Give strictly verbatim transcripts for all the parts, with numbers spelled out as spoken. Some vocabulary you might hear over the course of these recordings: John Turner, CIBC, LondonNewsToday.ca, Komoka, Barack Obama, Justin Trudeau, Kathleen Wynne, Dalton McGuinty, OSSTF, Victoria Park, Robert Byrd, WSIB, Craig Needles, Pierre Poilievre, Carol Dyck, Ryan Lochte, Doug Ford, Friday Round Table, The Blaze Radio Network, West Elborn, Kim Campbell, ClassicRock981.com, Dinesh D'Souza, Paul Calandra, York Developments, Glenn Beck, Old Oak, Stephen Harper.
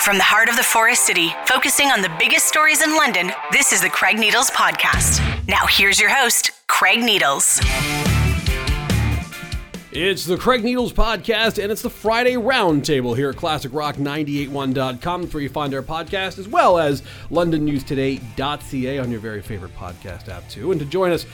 From the heart of the Forest City, focusing on the biggest stories in London, this is the Craig Needles Podcast. Now here's your host, Craig Needles. It's the Craig Needles Podcast, and it's the Friday Roundtable here at Classic Rock nine eight one dot com. That's where you find our podcast, as well as London News Today dot C A on your very favorite podcast app, too. And to join us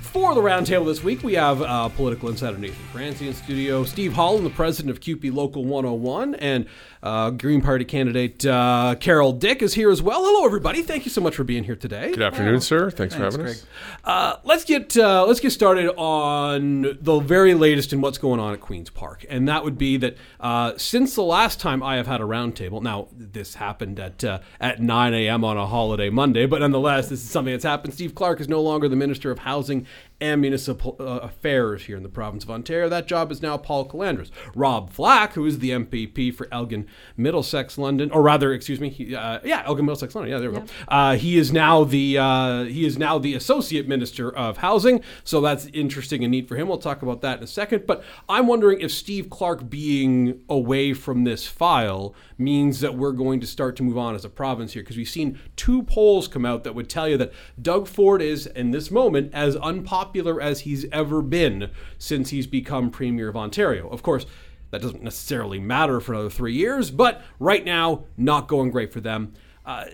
for the roundtable this week, we have uh, political insider Nathan Caranci in studio, Steve Holland, the president of C U P E Local one oh one, and uh, Green Party candidate uh, Carol Dyck is here as well. Hello, everybody! Thank you so much for being here today. Good afternoon, sir. Thanks, Thanks for having Craig. us. Uh, let's get uh, let's get started on the very latest in what's going on at Queen's Park, and that would be that uh, since the last time I have had a roundtable. Now, this happened at uh, at nine a.m. on a holiday Monday, but nonetheless, this is something that's happened. Steve Clark is no longer the Minister of Housing and Municipal uh, Affairs here in the province of Ontario. That job is now Paul Calandra's. Rob Flack, who is the M P P for Elgin Middlesex London, or rather, excuse me, he, uh, yeah, Elgin Middlesex London. Yeah, there we yeah. go. Uh, he is now the uh, he is now the Associate Minister of Housing. So that's interesting and neat for him. We'll talk about that in a second. But I'm wondering if Steve Clark being away from this file means that we're going to start to move on as a province here, because we've seen two polls come out that would tell you that Doug Ford is, in this moment, as unpopular as he's ever been since he's become Premier of Ontario. Of course, that doesn't necessarily matter for another three years, but right now, not going great for them. Uh,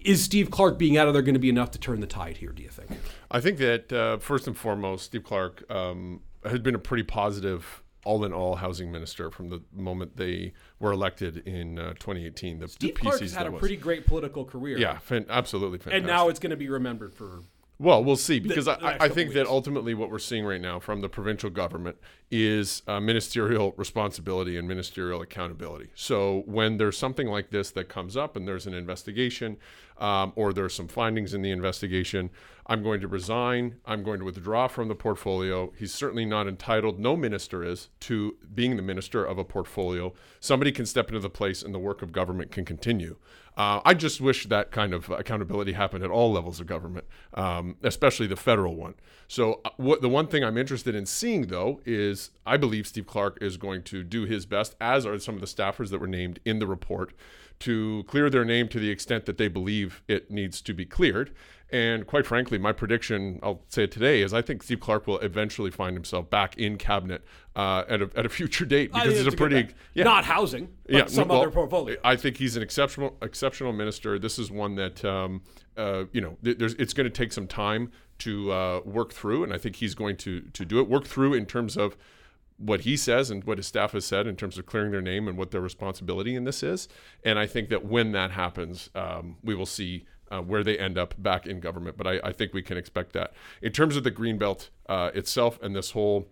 is Steve Clark being out of there going to be enough to turn the tide here, do you think? I think that, uh, first and foremost, Steve Clark um, has been a pretty positive, all-in-all housing minister from the moment they were elected in uh, twenty eighteen. The, Steve the P C's Clark's had a was. pretty great political career. Yeah, fan- absolutely fantastic. And now it's going to be remembered for... Well, we'll see, because the, the I, I think weeks. that ultimately what we're seeing right now from the provincial government is uh, ministerial responsibility and ministerial accountability. So when there's something like this that comes up and there's an investigation um, or there's some findings in the investigation, I'm going to resign. I'm going to withdraw from the portfolio. He's certainly not entitled, no minister is, to being the minister of a portfolio. Somebody can step into the place and the work of government can continue. Uh, I just wish that kind of accountability happened at all levels of government, um, especially the federal one. So uh, what, the one thing I'm interested in seeing, though, is I believe Steve Clark is going to do his best, as are some of the staffers that were named in the report, to clear their name to the extent that they believe it needs to be cleared. And quite frankly, my prediction, I'll say it today, is I think Steve Clark will eventually find himself back in cabinet uh, at, a, at a future date, because it's a pretty... Yeah. Not housing, but yeah, some well, other portfolio. I think he's an exceptional exceptional minister. This is one that, um, uh, you know, there's, it's going to take some time to uh, work through, and I think he's going to to do it. Work through in terms of what he says and what his staff has said in terms of clearing their name and what their responsibility in this is. And I think that when that happens, um, we will see... Uh, where they end up back in government. But I, I think we can expect that. In terms of the Greenbelt uh, itself and this whole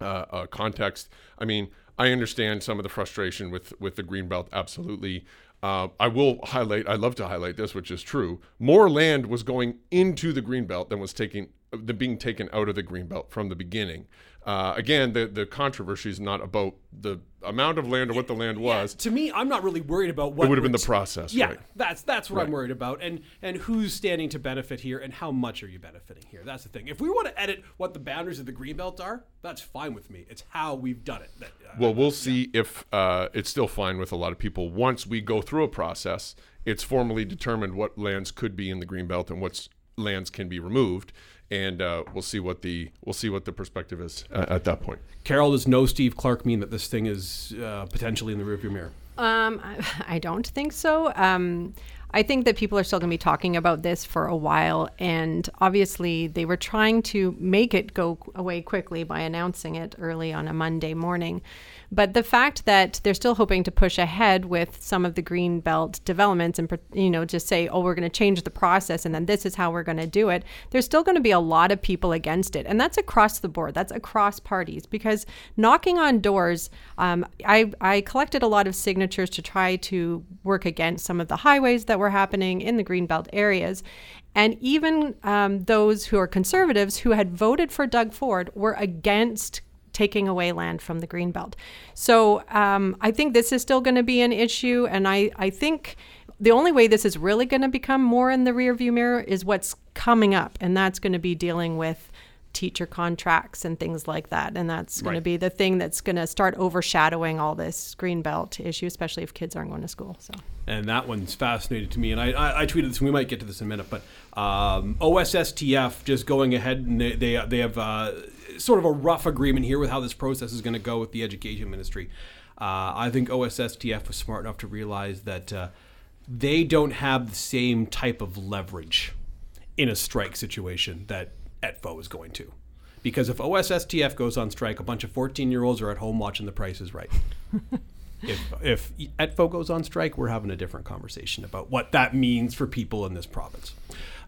uh, uh, context, I mean, I understand some of the frustration with, with the Greenbelt, absolutely. Uh, I will highlight, I love to highlight this, which is true. More land was going into the Greenbelt than was taking, than being taken out of the Greenbelt from the beginning. Uh, again, the, the controversy is not about the amount of land or what the land was. Yeah, to me, I'm not really worried about what... It would have been the process, yeah, right? Yeah, that's that's what right. I'm worried about. And and who's standing to benefit here and how much are you benefiting here? That's the thing. If we want to edit what the boundaries of the Greenbelt are, that's fine with me. It's how we've done it. That, uh, well, we'll see yeah. if uh, it's still fine with a lot of people. Once we go through a process, it's formally determined what lands could be in the Greenbelt and what lands can be removed. And uh, we'll see what the we'll see what the perspective is uh, at that point. Carol, does no Steve Clark mean that this thing is uh, potentially in the rearview mirror? Um, I don't think so. Um, I think that people are still going to be talking about this for a while, and obviously they were trying to make it go away quickly by announcing it early on a Monday morning. But the fact that they're still hoping to push ahead with some of the Greenbelt developments and, you know, just say, oh, we're going to change the process and then this is how we're going to do it. There's still going to be a lot of people against it. And that's across the board. That's across parties, because knocking on doors, um, I, I collected a lot of signatures to try to work against some of the highways that were happening in the Greenbelt areas. And even um, those who are conservatives who had voted for Doug Ford were against taking away land from the Greenbelt. So um, I think this is still going to be an issue. And I, I think the only way this is really going to become more in the rearview mirror is what's coming up. And that's going to be dealing with teacher contracts and things like that. And that's going right. to be the thing that's going to start overshadowing all this Greenbelt issue, especially if kids aren't going to school. So. And that one's fascinating to me. And I, I, I tweeted this, and we might get to this in a minute, but um, O S S T F just going ahead, and they they, they have uh, sort of a rough agreement here with how this process is going to go with the Education Ministry. Uh, I think O S S T F was smart enough to realize that uh, they don't have the same type of leverage in a strike situation that E T F O is going to. Because if O S S T F goes on strike, a bunch of fourteen-year-olds are at home watching The Price is Right. if if E T F O goes on strike, we're having a different conversation about what that means for people in this province.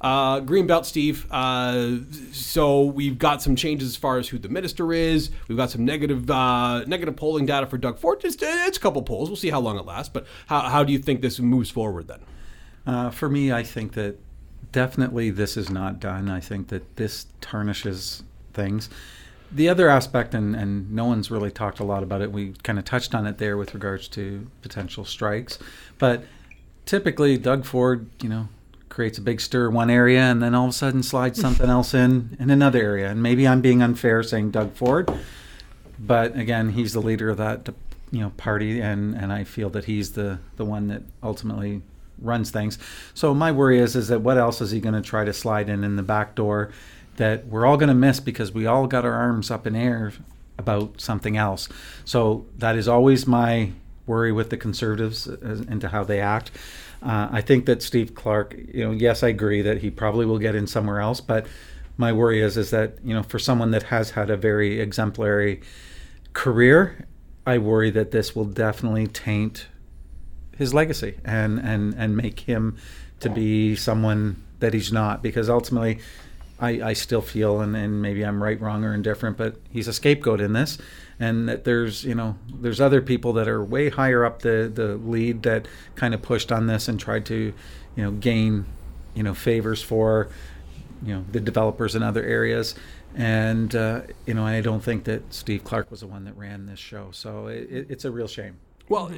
Uh, Greenbelt, Steve. Uh, so we've got some changes as far as who the minister is. We've got some negative uh, negative polling data for Doug Ford. Just, it's a couple polls. We'll see how long it lasts. But how, how do you think this moves forward then? Uh, for me, I think that definitely this is not done. I think that this tarnishes things. The other aspect, and, and no one's really talked a lot about it, we kind of touched on it there with regards to potential strikes. But typically, Doug Ford, you know, creates a big stir in one area and then all of a sudden slides something else in in another area. And maybe I'm being unfair saying Doug Ford, but again, he's the leader of that, you know, party, and, and I feel that he's the, the one that ultimately runs things. So my worry is is that what else is he going to try to slide in in the back door that we're all going to miss because we all got our arms up in air about something else. So that is always my worry with the Conservatives as into how they act. Uh, I think that Steve Clark, you know, yes, I agree that he probably will get in somewhere else, but my worry is is that, you know, for someone that has had a very exemplary career, I worry that this will definitely taint his legacy and, and, and make him to be someone that he's not, because ultimately I, I still feel, and, and maybe I'm right, wrong, or indifferent, but he's a scapegoat in this, and that there's, you know, there's other people that are way higher up the, the lead that kind of pushed on this and tried to, you know, gain, you know, favors for, you know, the developers in other areas. And, uh, you know, I don't think that Steve Clark was the one that ran this show. So it, it's a real shame. Well,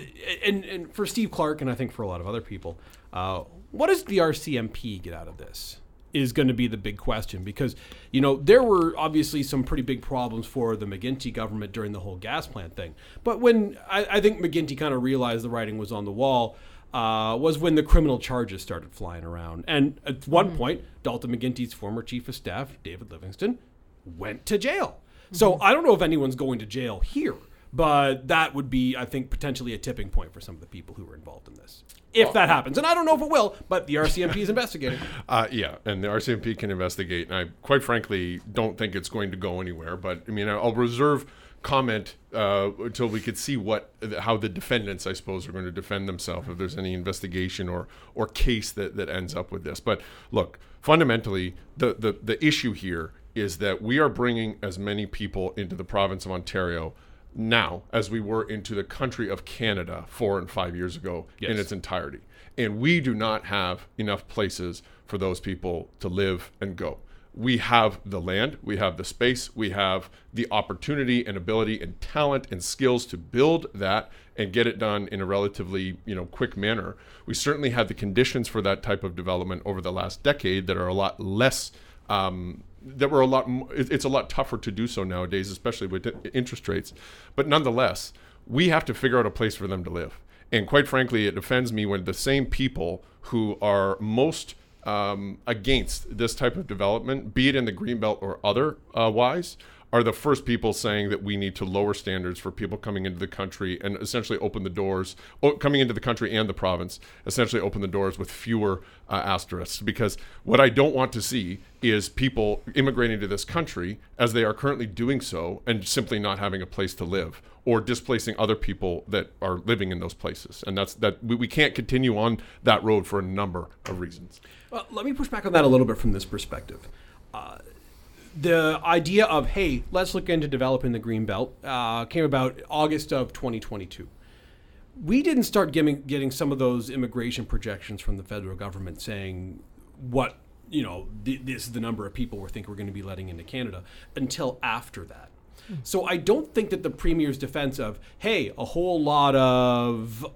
and, and for Steve Clark, and I think for a lot of other people, uh, what does the R C M P get out of this is going to be the big question, because, you know, there were obviously some pretty big problems for the McGuinty government during the whole gas plant thing. But when I, I think McGuinty kind of realized the writing was on the wall uh, was when the criminal charges started flying around. And at one mm-hmm. point, Dalton McGuinty's former chief of staff, David Livingston, went to jail. Mm-hmm. So I don't know if anyone's going to jail here. But that would be, I think, potentially a tipping point for some of the people who were involved in this, if well, that happens. And I don't know if it will, but the R C M P is investigating. Uh, yeah, and the R C M P can investigate. And I, quite frankly, don't think it's going to go anywhere. But, I mean, I'll reserve comment uh, until we could see what how the defendants, I suppose, are going to defend themselves if there's any investigation or or case that, that ends up with this. But, look, fundamentally, the, the, the issue here is that we are bringing as many people into the province of Ontario now as we were into the country of Canada four and five years ago yes. in its entirety. And we do not have enough places for those people to live and go. We have the land, we have the space, we have the opportunity and ability and talent and skills to build that and get it done in a relatively, you know, quick manner. We certainly had the conditions for that type of development over the last decade that are a lot less um, that were a lot, it's a lot tougher to do so nowadays, especially with interest rates. But nonetheless, we have to figure out a place for them to live. And quite frankly, it offends me when the same people who are most um, against this type of development, be it in the Greenbelt or otherwise, are the first people saying that we need to lower standards for people coming into the country and essentially open the doors, coming into the country and the province, essentially open the doors with fewer uh, asterisks. Because what I don't want to see is people immigrating to this country as they are currently doing so and simply not having a place to live, or displacing other people that are living in those places. And that's that we, we can't continue on that road for a number of reasons. Well, let me push back on that a little bit from this perspective. Uh, The idea of, hey, let's look into developing the Greenbelt uh, came about August of twenty twenty-two. We didn't start getting, getting some of those immigration projections from the federal government saying what, you know, th- this is the number of people we think we're going to be letting into Canada until after that. Mm-hmm. So I don't think that the Premier's defense of, hey, a whole lot of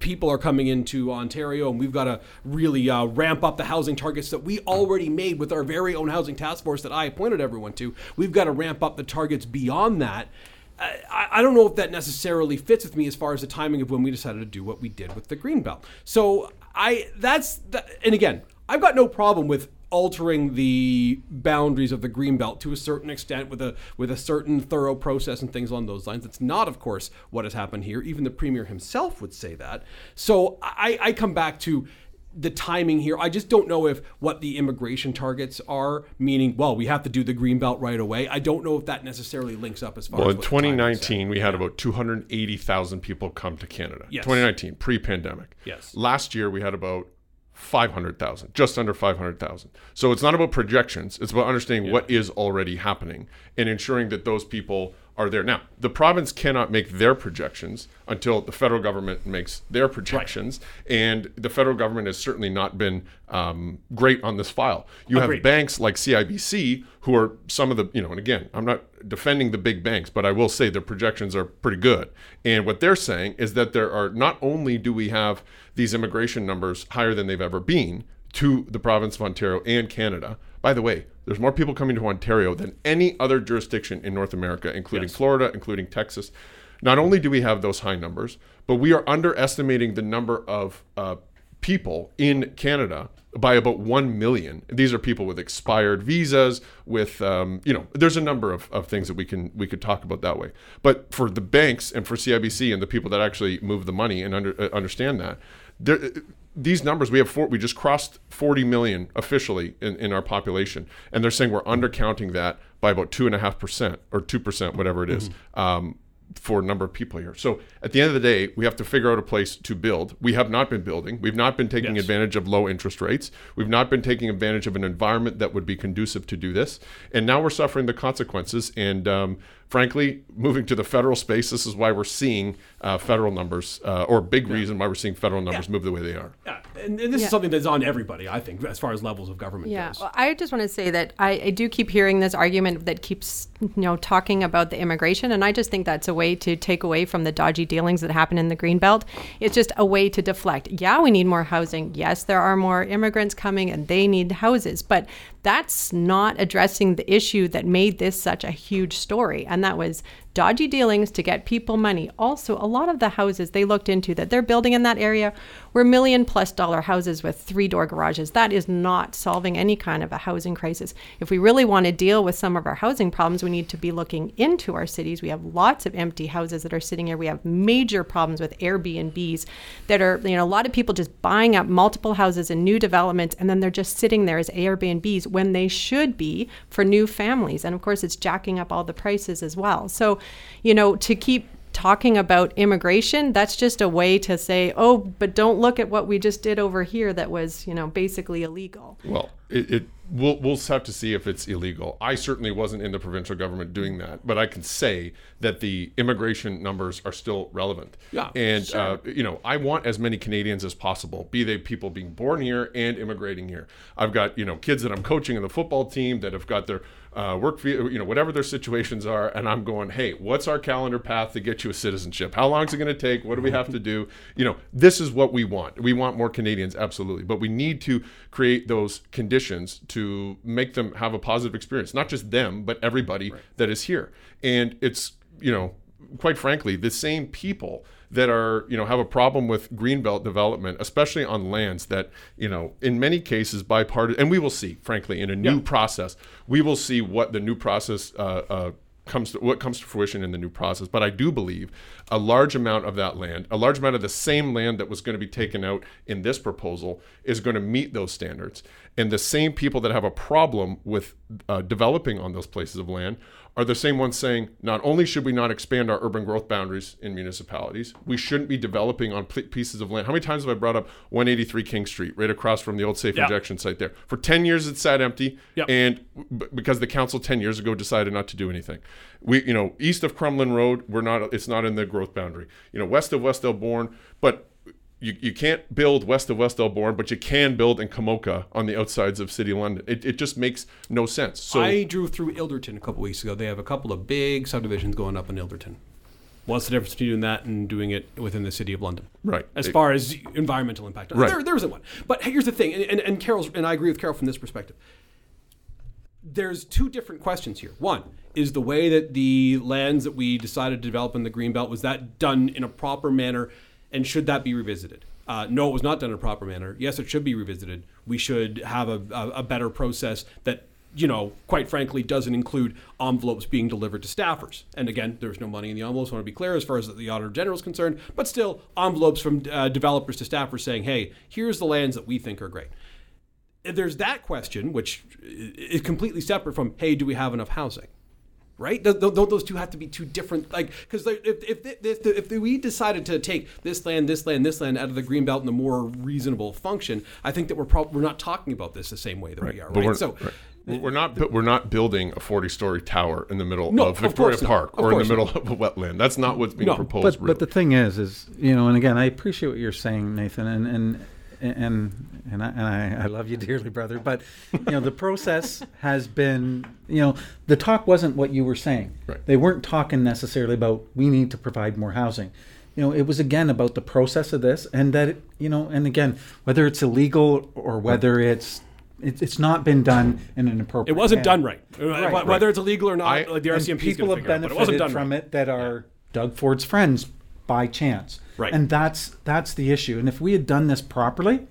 people are coming into Ontario, and we've got to really uh, ramp up the housing targets that we already made with our very own housing task force that I appointed everyone to. We've got to ramp up the targets beyond that. I, I don't know if that necessarily fits with me as far as the timing of when we decided to do what we did with the Greenbelt. So I that's the, and again, I've got no problem with altering the boundaries of the Greenbelt to a certain extent with a with a certain thorough process and things along those lines. It's not, of course, what has happened here. Even the Premier himself would say that. So I, I come back to the timing here. I just don't know if what the immigration targets are, meaning, well, we have to do the Greenbelt right away. I don't know if that necessarily links up as far well, as Well, in twenty nineteen, we had about two hundred eighty thousand people come to Canada. Yes. twenty nineteen, pre-pandemic. Yes. Last year, we had about five hundred thousand, just under five hundred thousand. So it's not about projections. It's about understanding yeah. what is already happening and ensuring that those people are there. Now, the province cannot make their projections until the federal government makes their projections. Right. And the federal government has certainly not been um, great on this file. You Agreed. have banks like C I B C who are some of the, you know, and again, I'm not defending the big banks, but I will say their projections are pretty good. And what they're saying is that there are, not only do we have these immigration numbers higher than they've ever been to the province of Ontario and Canada. By the way, there's more people coming to Ontario than any other jurisdiction in North America, including yes. Florida, including Texas. Not only do we have those high numbers, but we are underestimating the number of uh, people in Canada by about one million. These are people with expired visas, with, um, you know, there's a number of, of things that we can we could talk about that way. But for the banks and for C I B C and the people that actually move the money and under, uh, understand that, there, these numbers, we have four, we just crossed forty million officially in, in our population, and they're saying we're undercounting that by about two and a half percent or two percent, whatever it is, mm-hmm. um, for a number of people here. So at the end of the day, we have to figure out a place to build. We have not been building. We've not been taking yes. advantage of low interest rates. We've not been taking advantage of an environment that would be conducive to do this. And now we're suffering the consequences. And um, frankly, moving to the federal space, this is why we're seeing uh, federal numbers, uh, or a big yeah. reason why we're seeing federal numbers yeah. move the way they are. Yeah. And, and this yeah. is something that's on everybody, I think, as far as levels of government yeah. goes. Well, I just want to say that I, I do keep hearing this argument that keeps, you know, talking about the immigration. And I just think that's a way to take away from the dodgy dealings that happen in the Greenbelt. It's just a way to deflect. Yeah, we need more housing. Yes, there are more immigrants coming and they need houses. But that's not addressing the issue that made this such a huge story. And that was dodgy dealings to get people money. Also, a lot of the houses they looked into that they're building in that area were million plus dollar houses with three door garages. That is not solving any kind of a housing crisis. If we really want to deal with some of our housing problems, we need to be looking into our cities. We have lots of empty houses that are sitting here. We have major problems with Airbnbs that are, you know, a lot of people just buying up multiple houses in new developments, and then they're just sitting there as Airbnbs when they should be for new families. And of course, it's jacking up all the prices as well. So, you know, to keep talking about immigration, that's just a way to say, oh, but don't look at what we just did over here that was, you know, basically illegal. Well, it, it we'll, we'll have to see if it's illegal. I certainly wasn't in the provincial government doing that, but I can say that the immigration numbers are still relevant. Yeah, and, sure. uh, you know, I want as many Canadians as possible, be they people being born here and immigrating here. I've got, you know, kids that I'm coaching in the football team that have got their Uh, work, you know, whatever their situations are, and I'm going, hey, what's our calendar path to get you a citizenship? How long is it going to take? What do we have to do? You know, this is what we want. We want more Canadians, absolutely, but we need to create those conditions to make them have a positive experience, not just them, but everybody right. that is here. And it's, you know, quite frankly, the same people that are, you know, have a problem with Greenbelt development, especially on lands that, you know, in many cases by part of, and we will see, frankly, in a new yeah. process, we will see what the new process uh, uh, comes to, what comes to fruition in the new process. But I do believe a large amount of that land, a large amount of the same land that was going to be taken out in this proposal is going to meet those standards. And the same people that have a problem with uh, developing on those places of land are the same ones saying, not only should we not expand our urban growth boundaries in municipalities, we shouldn't be developing on p- pieces of land. How many times have I brought up one eighty-three King Street, right across from the old safe yep. injection site there? For ten years, it sat empty, yep. and b- because the council ten years ago decided not to do anything. We, you know, east of Crumlin Road, we're not. It's not in the growth boundary. You know, west of West Elborn, but You you can't build west of West Elborn, but you can build in Komoka on the outsides of city London. It it just makes no sense. So I drove through Ilderton a couple weeks ago. They have a couple of big subdivisions going up in Ilderton. what's the difference between doing that and doing it within the city of London? Right. As it, far as environmental impact. Right. There, there isn't one. But here's the thing, and, and, and Carol's, and I agree with Carol from this perspective. There's two different questions here. One is the way that the lands that we decided to develop in the Greenbelt, was that done in a proper manner, and should that be revisited? Uh, no, it was not done in a proper manner. Yes, it should be revisited. We should have a, a, a better process that, you know, quite frankly, doesn't include envelopes being delivered to staffers. And again, there's no money in the envelopes, I want to be clear, as far as the Auditor General is concerned, but still envelopes from uh, developers to staffers saying, hey, here's the lands that we think are great. There's that question, which is completely separate from, hey, do we have enough housing? Right? Don't those two have to be two different, like, because if if if, if if we decided to take this land, this land, this land out of the Greenbelt in a more reasonable function, I think that we're probably we're not talking about this the same way that right. we are. Right. We're, so right. we're not the, we're not building a forty-story tower in the middle no, of Victoria of Park or in the middle not. of a wetland. That's not what's being no. proposed. But, really. but the thing is, is you know, and again, I appreciate what you're saying, Nathan, and and and and I, and I, I love you dearly, brother. But you know, the process has been. You know, the talk wasn't what you were saying. Right. They weren't talking necessarily about we need to provide more housing. You know, it was again about the process of this, and that it, you know, and again, whether it's illegal or whether it's it, it's not been done in an appropriate. It wasn't manner. done right. right. Whether right. it's illegal or not, I, the R C M P people have benefited out, from right. it that are yeah. Doug Ford's friends by chance. Right. And that's that's the issue. And if we had done this properly,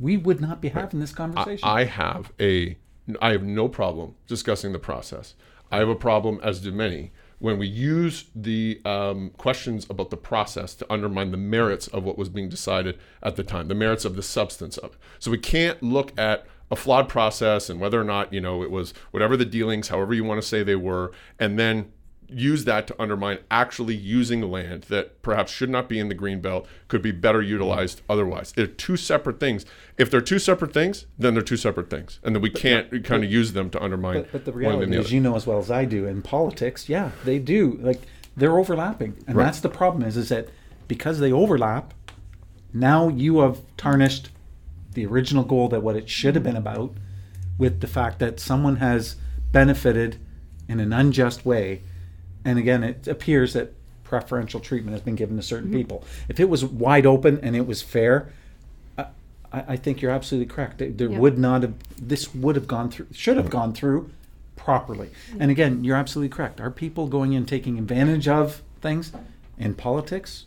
we would not be having right. this conversation. I, I have a. I have no problem discussing the process. I have a problem, as do many, when we use the um, questions about the process to undermine the merits of what was being decided at the time, the merits of the substance of it. So we can't look at a flawed process and whether or not, you know, it was whatever the dealings, however you want to say they were, and then use that to undermine actually using land that perhaps should not be in the Greenbelt, could be better utilized otherwise. They're two separate things. If they're two separate things, then they're two separate things. And then we but, can't but, kind of use them to undermine But, but the reality the is, other. you know as well as I do, in politics, yeah, they do. Like, they're overlapping. And right. that's the problem is, is that because they overlap, now you have tarnished the original goal that what it should have been about with the fact that someone has benefited in an unjust way. And again, it appears that preferential treatment has been given to certain mm-hmm. people. If it was wide open and it was fair, I, I think you're absolutely correct. There yeah. would not have, this would have gone through, should have gone through properly. Mm-hmm. And again, you're absolutely correct. Are people going in taking advantage of things in politics?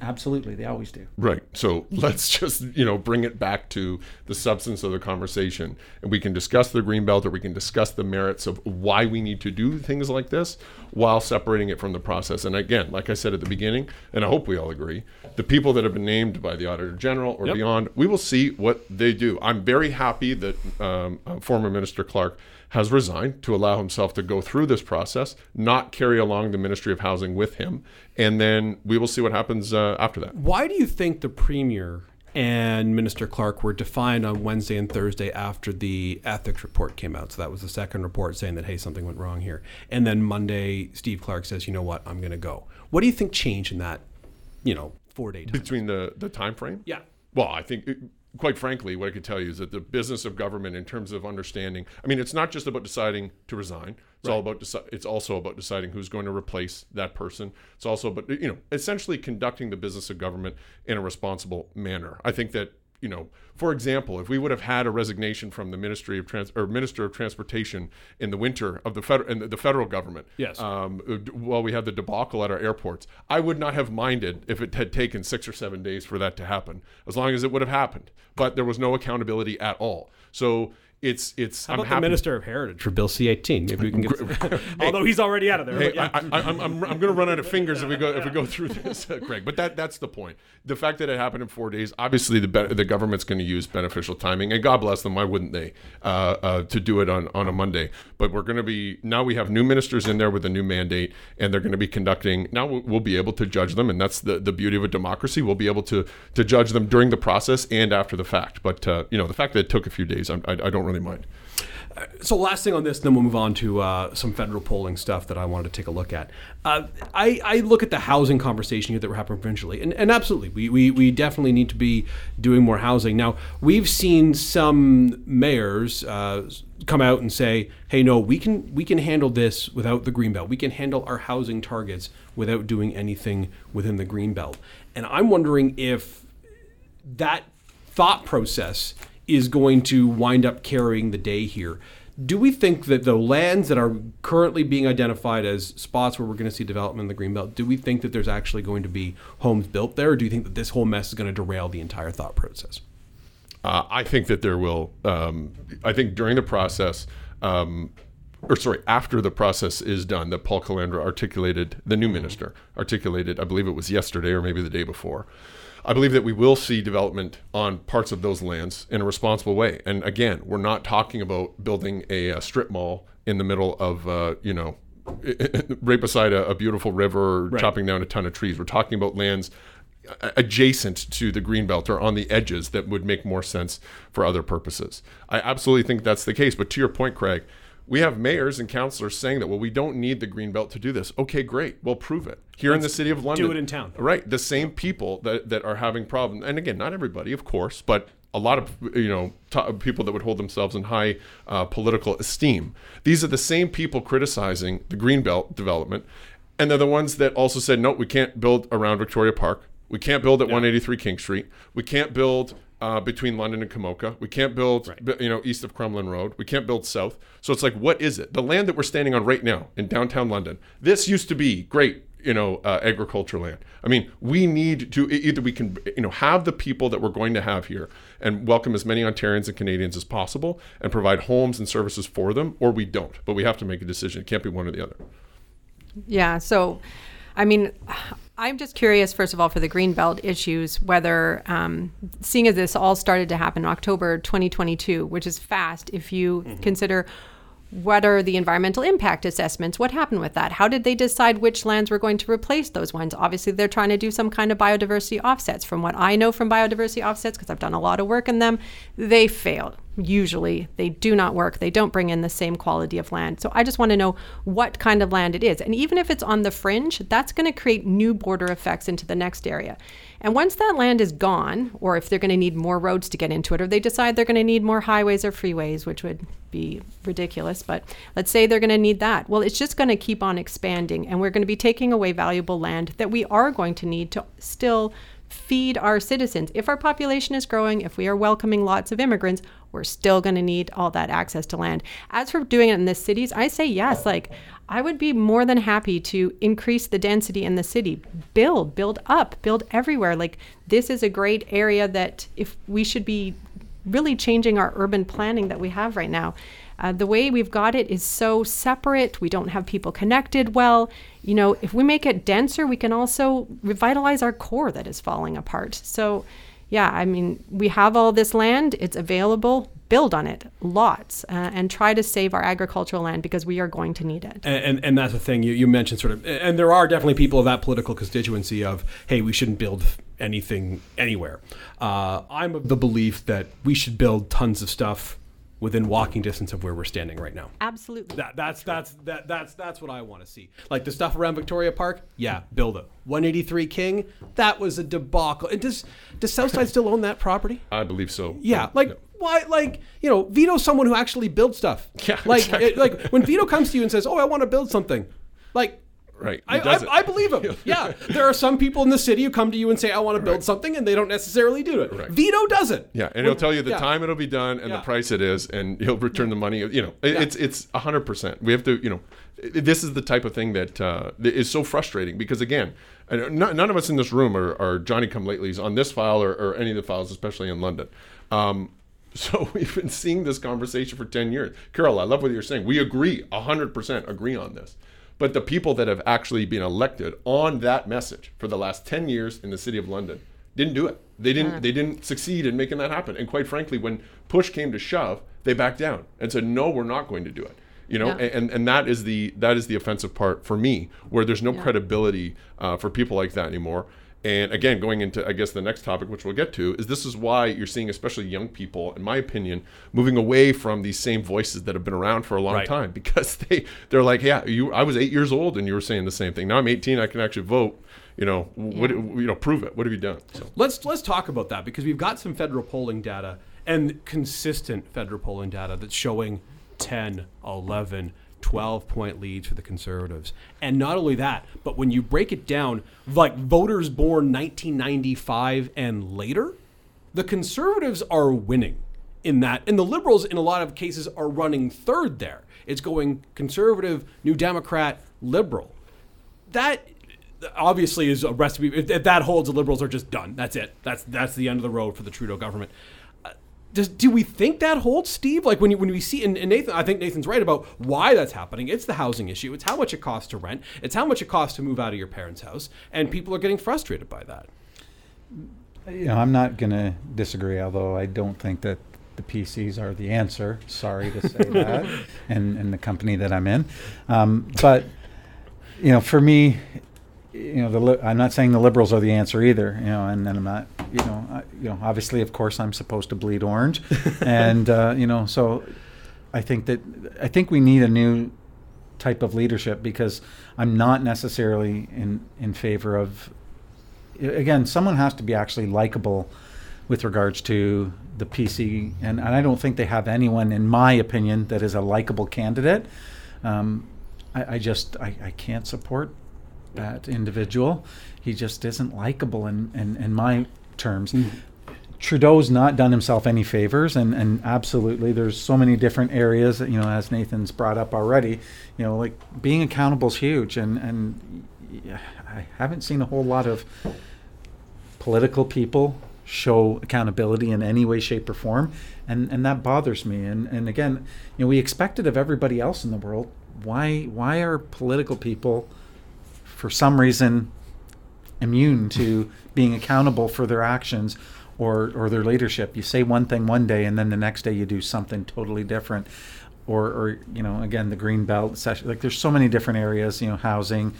Absolutely, they always do. Right. So let's just, you know, bring it back to the substance of the conversation. And we can discuss the Greenbelt, or we can discuss the merits of why we need to do things like this while separating it from the process. And again, like I said at the beginning, and I hope we all agree, the people that have been named by the Auditor General or yep. beyond, we will see what they do. I'm very happy that um, former Minister Clark has resigned to allow himself to go through this process, not carry along the Ministry of Housing with him, and then we will see what happens uh, after that. Why do you think the Premier and Minister Clark were defined on Wednesday and Thursday after the ethics report came out? So that was the second report saying that, hey, something went wrong here. And then Monday, Steve Clark says, you know what, I'm going to go. What do you think changed in that, you know, four-day time? Between the, the time frame? Yeah. Well, I think... It, Quite frankly, what I could tell you is that the business of government in terms of understanding, I mean, it's not just about deciding to resign. It's right. all about, deci- it's also about deciding who's going to replace that person. It's also about, you know, essentially conducting the business of government in a responsible manner. I think that, you know, for example, if we would have had a resignation from the Ministry of Trans or Minister of Transportation in the winter of the federal and the federal government, yes, um, while we had the debacle at our airports, I would not have minded if it had taken six or seven days for that to happen, as long as it would have happened. But there was no accountability at all. So it's it's. How about I'm happy- the Minister of Heritage for Bill C eighteen? Maybe we can get. Hey, although he's already out of there. Hey, yeah. I, I, I'm I'm I'm going to run out of fingers if we go if we go through this, uh, Craig. But that that's the point. The fact that it happened in four days, obviously the be- the government's going to use beneficial timing, and God bless them. Why wouldn't they uh, uh, to do it on, on a Monday? But we're going to be now we have new ministers in there with a new mandate, and they're going to be conducting. Now we'll, we'll be able to judge them, and that's the, the beauty of a democracy. We'll be able to to judge them during the process and after the fact. But uh, you know, the fact that it took a few days, I, I, I don't really mind. So last thing on this, then we'll move on to uh, some federal polling stuff that I wanted to take a look at. Uh, I, I look at the housing conversation here that we're having provincially, and, and absolutely, we, we, we definitely need to be doing more housing. Now, we've seen some mayors uh, come out and say, hey, no, we can we can handle this without the Greenbelt. We can handle our housing targets without doing anything within the Greenbelt. And I'm wondering if that thought process is going to wind up carrying the day here. Do we think that the lands that are currently being identified as spots where we're going to see development in the Greenbelt, do we think that there's actually going to be homes built there, or do you think that this whole mess is going to derail the entire thought process? Uh, I think that there will, um, I think during the process, um, or sorry, after the process is done, that Paul Calandra articulated, the new minister, articulated, I believe it was yesterday or maybe the day before, I believe that we will see development on parts of those lands in a responsible way. And again, we're not talking about building a, a strip mall in the middle of, uh, you know, right beside a, a beautiful river, or right. chopping down a ton of trees. We're talking about lands adjacent to the Greenbelt or on the edges that would make more sense for other purposes. I absolutely think that's the case. But to your point, Craig, we have mayors and councillors saying that, well, we don't need the Greenbelt to do this. Okay, great. Well, prove it. Here Let's in the city of London. Do it in town. Right. The same people that, that are having problems. And again, not everybody, of course, but a lot of, you know, t- people that would hold themselves in high uh, political esteem. These are the same people criticizing the Greenbelt development. And they're the ones that also said, no, we can't build around Victoria Park. We can't build at no. one eighty-three King Street. We can't build... Uh, between London and Komoka. We can't build, right. you know, east of Crumlin Road. We can't build south. So it's like, what is it? The land that we're standing on right now in downtown London, this used to be great, you know, uh, agriculture land. I mean, we need to, either we can, you know, have the people that we're going to have here and welcome as many Ontarians and Canadians as possible and provide homes and services for them, or we don't. But we have to make a decision. It can't be one or the other. Yeah, so, I mean... I'm just curious, first of all, for the Greenbelt issues, whether, um, seeing as this all started to happen in October twenty twenty-two, which is fast, if you mm-hmm. consider what are the environmental impact assessments, what happened with that? How did they decide which lands were going to replace those ones? Obviously, they're trying to do some kind of biodiversity offsets. From what I know from biodiversity offsets, because I've done a lot of work in them, they fail. Usually they do not work. They don't bring in the same quality of land. So I just want to know what kind of land it is. And even if it's on the fringe, that's going to create new border effects into the next area. And once that land is gone, or if they're going to need more roads to get into it, or they decide they're going to need more highways or freeways, which would be ridiculous, but let's say they're going to need that. Well, it's just going to keep on expanding, and we're going to be taking away valuable land that we are going to need to still feed our citizens. If our population is growing, if we are welcoming lots of immigrants, we're still going to need all that access to land. As for doing it in the cities, I say yes. Like, I would be more than happy to increase the density in the city. Build, build up, build everywhere. Like, this is a great area that if we should be really changing our urban planning that we have right now. Uh, the way we've got it is so separate. We don't have people connected well. You know, if we make it denser, we can also revitalize our core that is falling apart. So, yeah, I mean, we have all this land. It's available. Build on it, lots, uh, and try to save our agricultural land because we are going to need it. And and, and that's the thing you, you mentioned, sort of, and there are definitely people of that political constituency of, hey, we shouldn't build anything anywhere. Uh, I'm of the belief that we should build tons of stuff within walking distance of where we're standing right now. Absolutely. That, that's that's that that's that's what I want to see. Like the stuff around Victoria Park, yeah, build it. one eighty-three King, that was a debacle. And does does Southside still own that property? I believe so. Yeah, like no. why? Like you know, Vito's someone who actually builds stuff. Yeah, like exactly. it, like when Vito comes to you and says, "Oh, I want to build something," like. Right. I, I, I believe him. Yeah. There are some people in the city who come to you and say, I want to build right. something, and they don't necessarily do it. Right. Vito does it. Yeah. And he'll tell you the yeah. time it'll be done and yeah. the price it is, and he'll return the money. You know, yeah. it's it's one hundred percent. We have to, you know, this is the type of thing that uh, is so frustrating because, again, none of us in this room are, are Johnny-come-latelys on this file or, or any of the files, especially in London. Um, so we've been seeing this conversation for ten years. Carol, I love what you're saying. We agree, one hundred percent agree on this. But the people that have actually been elected on that message for the last ten years in the city of London didn't do it. They didn't yeah. they didn't succeed in making that happen. And quite frankly, when push came to shove, they backed down and said, no, we're not going to do it. You know, yeah. and, and that is the that is the offensive part for me, where there's no yeah. credibility uh, for people like that anymore. And again, going into, I guess, the next topic, which we'll get to, is this is why you're seeing especially young people, in my opinion, moving away from these same voices that have been around for a long right. time, because they, they're like, yeah, you, I was eight years old and you were saying the same thing. Now I'm eighteen, I can actually vote. You know, yeah. what, you know, prove it. What have you done? So let's let's talk about that, because we've got some federal polling data and consistent federal polling data that's showing ten, eleven, twelve point leads for the Conservatives. And not only that, but when you break it down, like voters born nineteen ninety-five and later, the Conservatives are winning in that. And the Liberals, in a lot of cases, are running third there. It's going Conservative, New Democrat, Liberal. That obviously is a recipe. If that holds, the Liberals are just done. That's it. That's that's the end of the road for the Trudeau government. Uh, does do we think that holds, Steve? Like when you, when we see, and, and Nathan, I think Nathan's right about why that's happening. It's the housing issue. It's how much it costs to rent. It's how much it costs to move out of your parents' house, and people are getting frustrated by that. You know, I'm not going to disagree, although I don't think that the P Cs are the answer. Sorry to say that, and and the company that I'm in, um, but you know, for me. You know, the li- I'm not saying the Liberals are the answer either. You know, and, and I'm not. You know, I, you know, obviously, of course, I'm supposed to bleed orange, and uh, you know, so I think that I think we need a new type of leadership, because I'm not necessarily in in favor of. Again, someone has to be actually likable with regards to the P C, and, and I don't think they have anyone, in my opinion, that is a likable candidate. Um, I, I just I, I can't support that individual. He just isn't likable in, in, in my terms. Mm. Trudeau's not done himself any favors, and, and absolutely there's so many different areas that, you know, as Nathan's brought up already, you know, like being accountable is huge, and, and I haven't seen a whole lot of political people show accountability in any way, shape, or form, and, and that bothers me. And, and again, you know, we expect it of everybody else in the world. Why why are political people for some reason immune to being accountable for their actions or or their leadership? You say one thing one day, and then the next day you do something totally different. Or, or you know, again, the Greenbelt session. Like, there's so many different areas, you know, housing,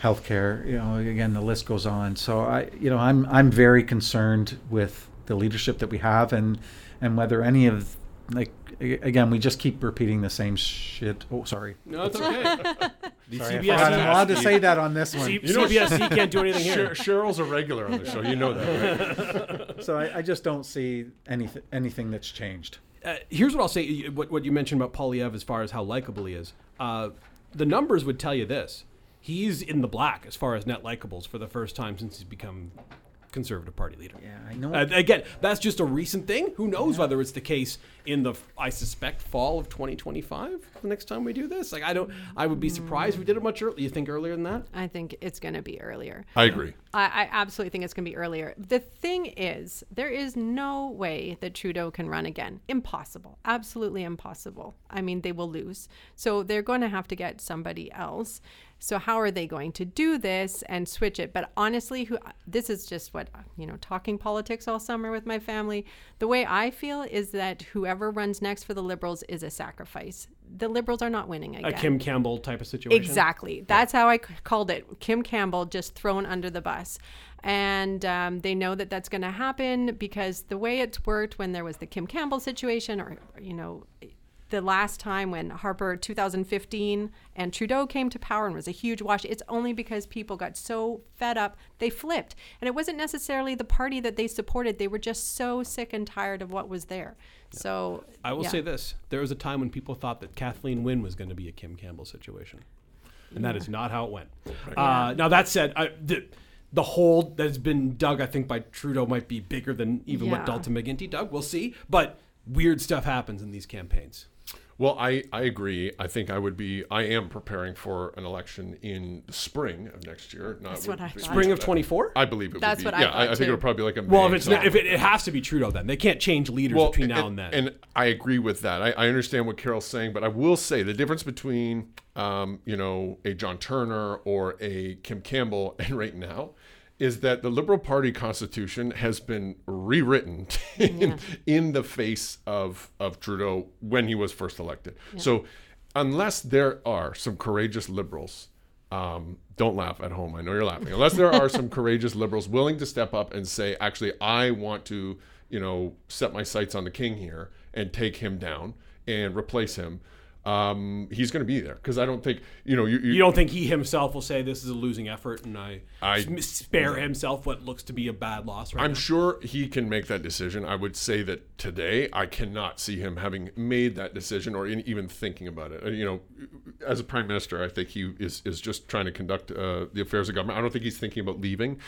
healthcare, you know, again, the list goes on. So I, you know, I'm I'm very concerned with the leadership that we have, and and whether any of, like, again, we just keep repeating the same shit. Oh, sorry. No, it's okay. Sorry, C B S, I'm allowed to say that on this one. C- you know, C B S can't do anything here. Cheryl's a regular on the show. You know that, right? So I, I just don't see anything anything that's changed. Uh, here's what I'll say. What, what you mentioned about Polyev as far as how likable he is. Uh, the numbers would tell you this. He's in the black as far as net likables for the first time since he's become Conservative Party leader. Yeah, I know. Uh, again, that's just a recent thing. Who knows yeah. whether it's the case in the, I suspect, fall of twenty twenty-five, the next time we do this. Like, I don't, I would be surprised if we did it much earlier. You think earlier than that? I think it's going to be earlier. I agree. I, I absolutely think it's going to be earlier. The thing is, there is no way that Trudeau can run again. Impossible. Absolutely impossible. I mean, they will lose. So they're going to have to get somebody else. So how are they going to do this and switch it? But honestly, who this is just what, you know, talking politics all summer with my family. The way I feel is that whoever runs next for the Liberals is a sacrifice. The Liberals are not winning again. A Kim Campbell type of situation. Exactly. That's how I c- called it. Kim Campbell just thrown under the bus. And um, they know that that's going to happen, because the way it's worked when there was the Kim Campbell situation, or, you know, the last time when Harper two thousand fifteen and Trudeau came to power and was a huge wash, it's only because people got so fed up, they flipped. And it wasn't necessarily the party that they supported. They were just so sick and tired of what was there. Yeah. So I will yeah. say this. There was a time when people thought that Kathleen Wynne was going to be a Kim Campbell situation. And yeah. that is not how it went. Right. Uh, yeah. Now, that said, I, the, the hole that has been dug, I think, by Trudeau might be bigger than even yeah. what Dalton McGuinty dug. We'll see. But weird stuff happens in these campaigns. Well, I, I agree. I think I would be, I am preparing for an election in the spring of next year. Not That's what I thought. Spring of twenty-four? I believe it That's would be. That's what I yeah, thought, I, I think it would probably be like a May. Well, if it's not, if it, it has to be Trudeau then. They can't change leaders well, between now and, and then. And I agree with that. I, I understand what Carol's saying, but I will say the difference between, um, you know, a John Turner or a Kim Campbell and right now is that the Liberal Party Constitution has been rewritten in, yeah. in the face of, of Trudeau when he was first elected. Yeah. So unless there are some courageous Liberals Um, don't laugh at home. I know you're laughing. Unless there are some courageous liberals willing to step up and say, actually, I want to, you know, set my sights on the king here and take him down and replace him. Um, he's going to be there because I don't think, you know, you, you, you don't think he himself will say this is a losing effort and I, I spare himself what looks to be a bad loss. Right I'm now. Sure he can make that decision. I would say that today I cannot see him having made that decision or in, even thinking about it. You know, as a prime minister, I think he is, is just trying to conduct uh, the affairs of government. I don't think he's thinking about leaving.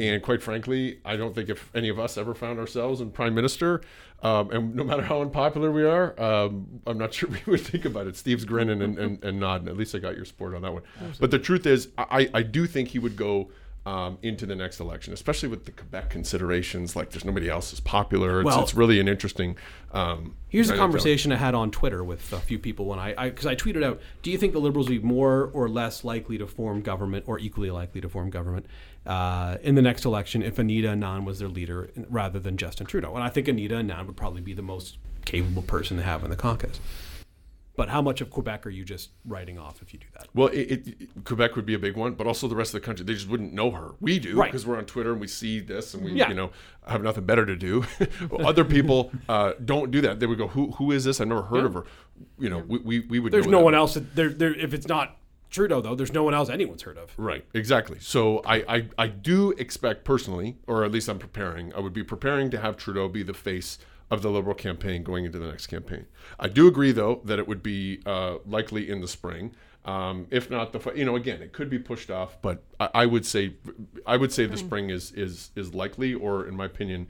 And quite frankly, I don't think if any of us ever found ourselves in prime minister, Um, and no matter how unpopular we are, um, I'm not sure we would think about it. Steve's grinning and, and, and nodding. At least I got your support on that one. Absolutely. But the truth is, I, I do think he would go um, into the next election, especially with the Quebec considerations. Like, there's nobody else as popular. It's, well, it's really an interesting... Um, here's a conversation I had on Twitter with a few people when I... Because I, I tweeted out, do you think the Liberals will be more or less likely to form government or equally likely to form government Uh, in the next election if Anita Anand was their leader rather than Justin Trudeau? And I think Anita Anand would probably be the most capable person to have in the caucus. But how much of Quebec are you just writing off if you do that? Well, it, it, Quebec would be a big one, but also the rest of the country. They just wouldn't know her. We do, because right. we're on Twitter and we see this and we yeah. you know, have nothing better to do. Other people uh, don't do that. They would go, who who is this? I've never heard yeah. of her. You know, we, we, we would There's no one else. That, there, there, if it's not Trudeau, though, there's no one else anyone's heard of. Right, exactly. So I, I, I do expect personally, or at least I'm preparing, I would be preparing to have Trudeau be the face of the Liberal campaign going into the next campaign. I do agree, though, that it would be uh, likely in the spring. Um, if not the, you know, again, it could be pushed off, but I, I would say, I would say the spring is is is likely, or in my opinion,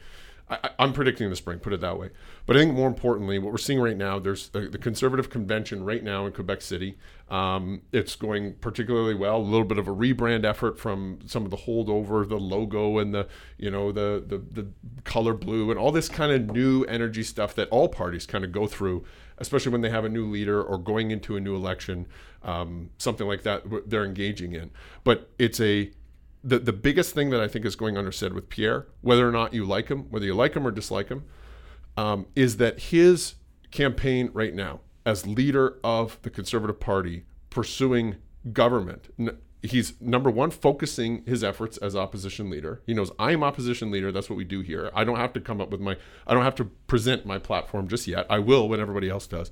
I, I'm predicting the spring, put it that way. But I think more importantly, what we're seeing right now, there's the, the Conservative Convention right now in Quebec City. Um, it's going particularly well. A little bit of a rebrand effort from some of the holdover, the logo and the, you know, the the, the color blue and all this kind of new energy stuff that all parties kind of go through, especially when they have a new leader or going into a new election, um, something like that they're engaging in. But it's a... The the biggest thing that I think is going undersaid with Pierre, whether or not you like him, whether you like him or dislike him, um, is that his campaign right now as leader of the Conservative Party pursuing government, n- he's, number one, focusing his efforts as opposition leader. He knows, I'm opposition leader. That's what we do here. I don't have to come up with my, I don't have to present my platform just yet. I will when everybody else does.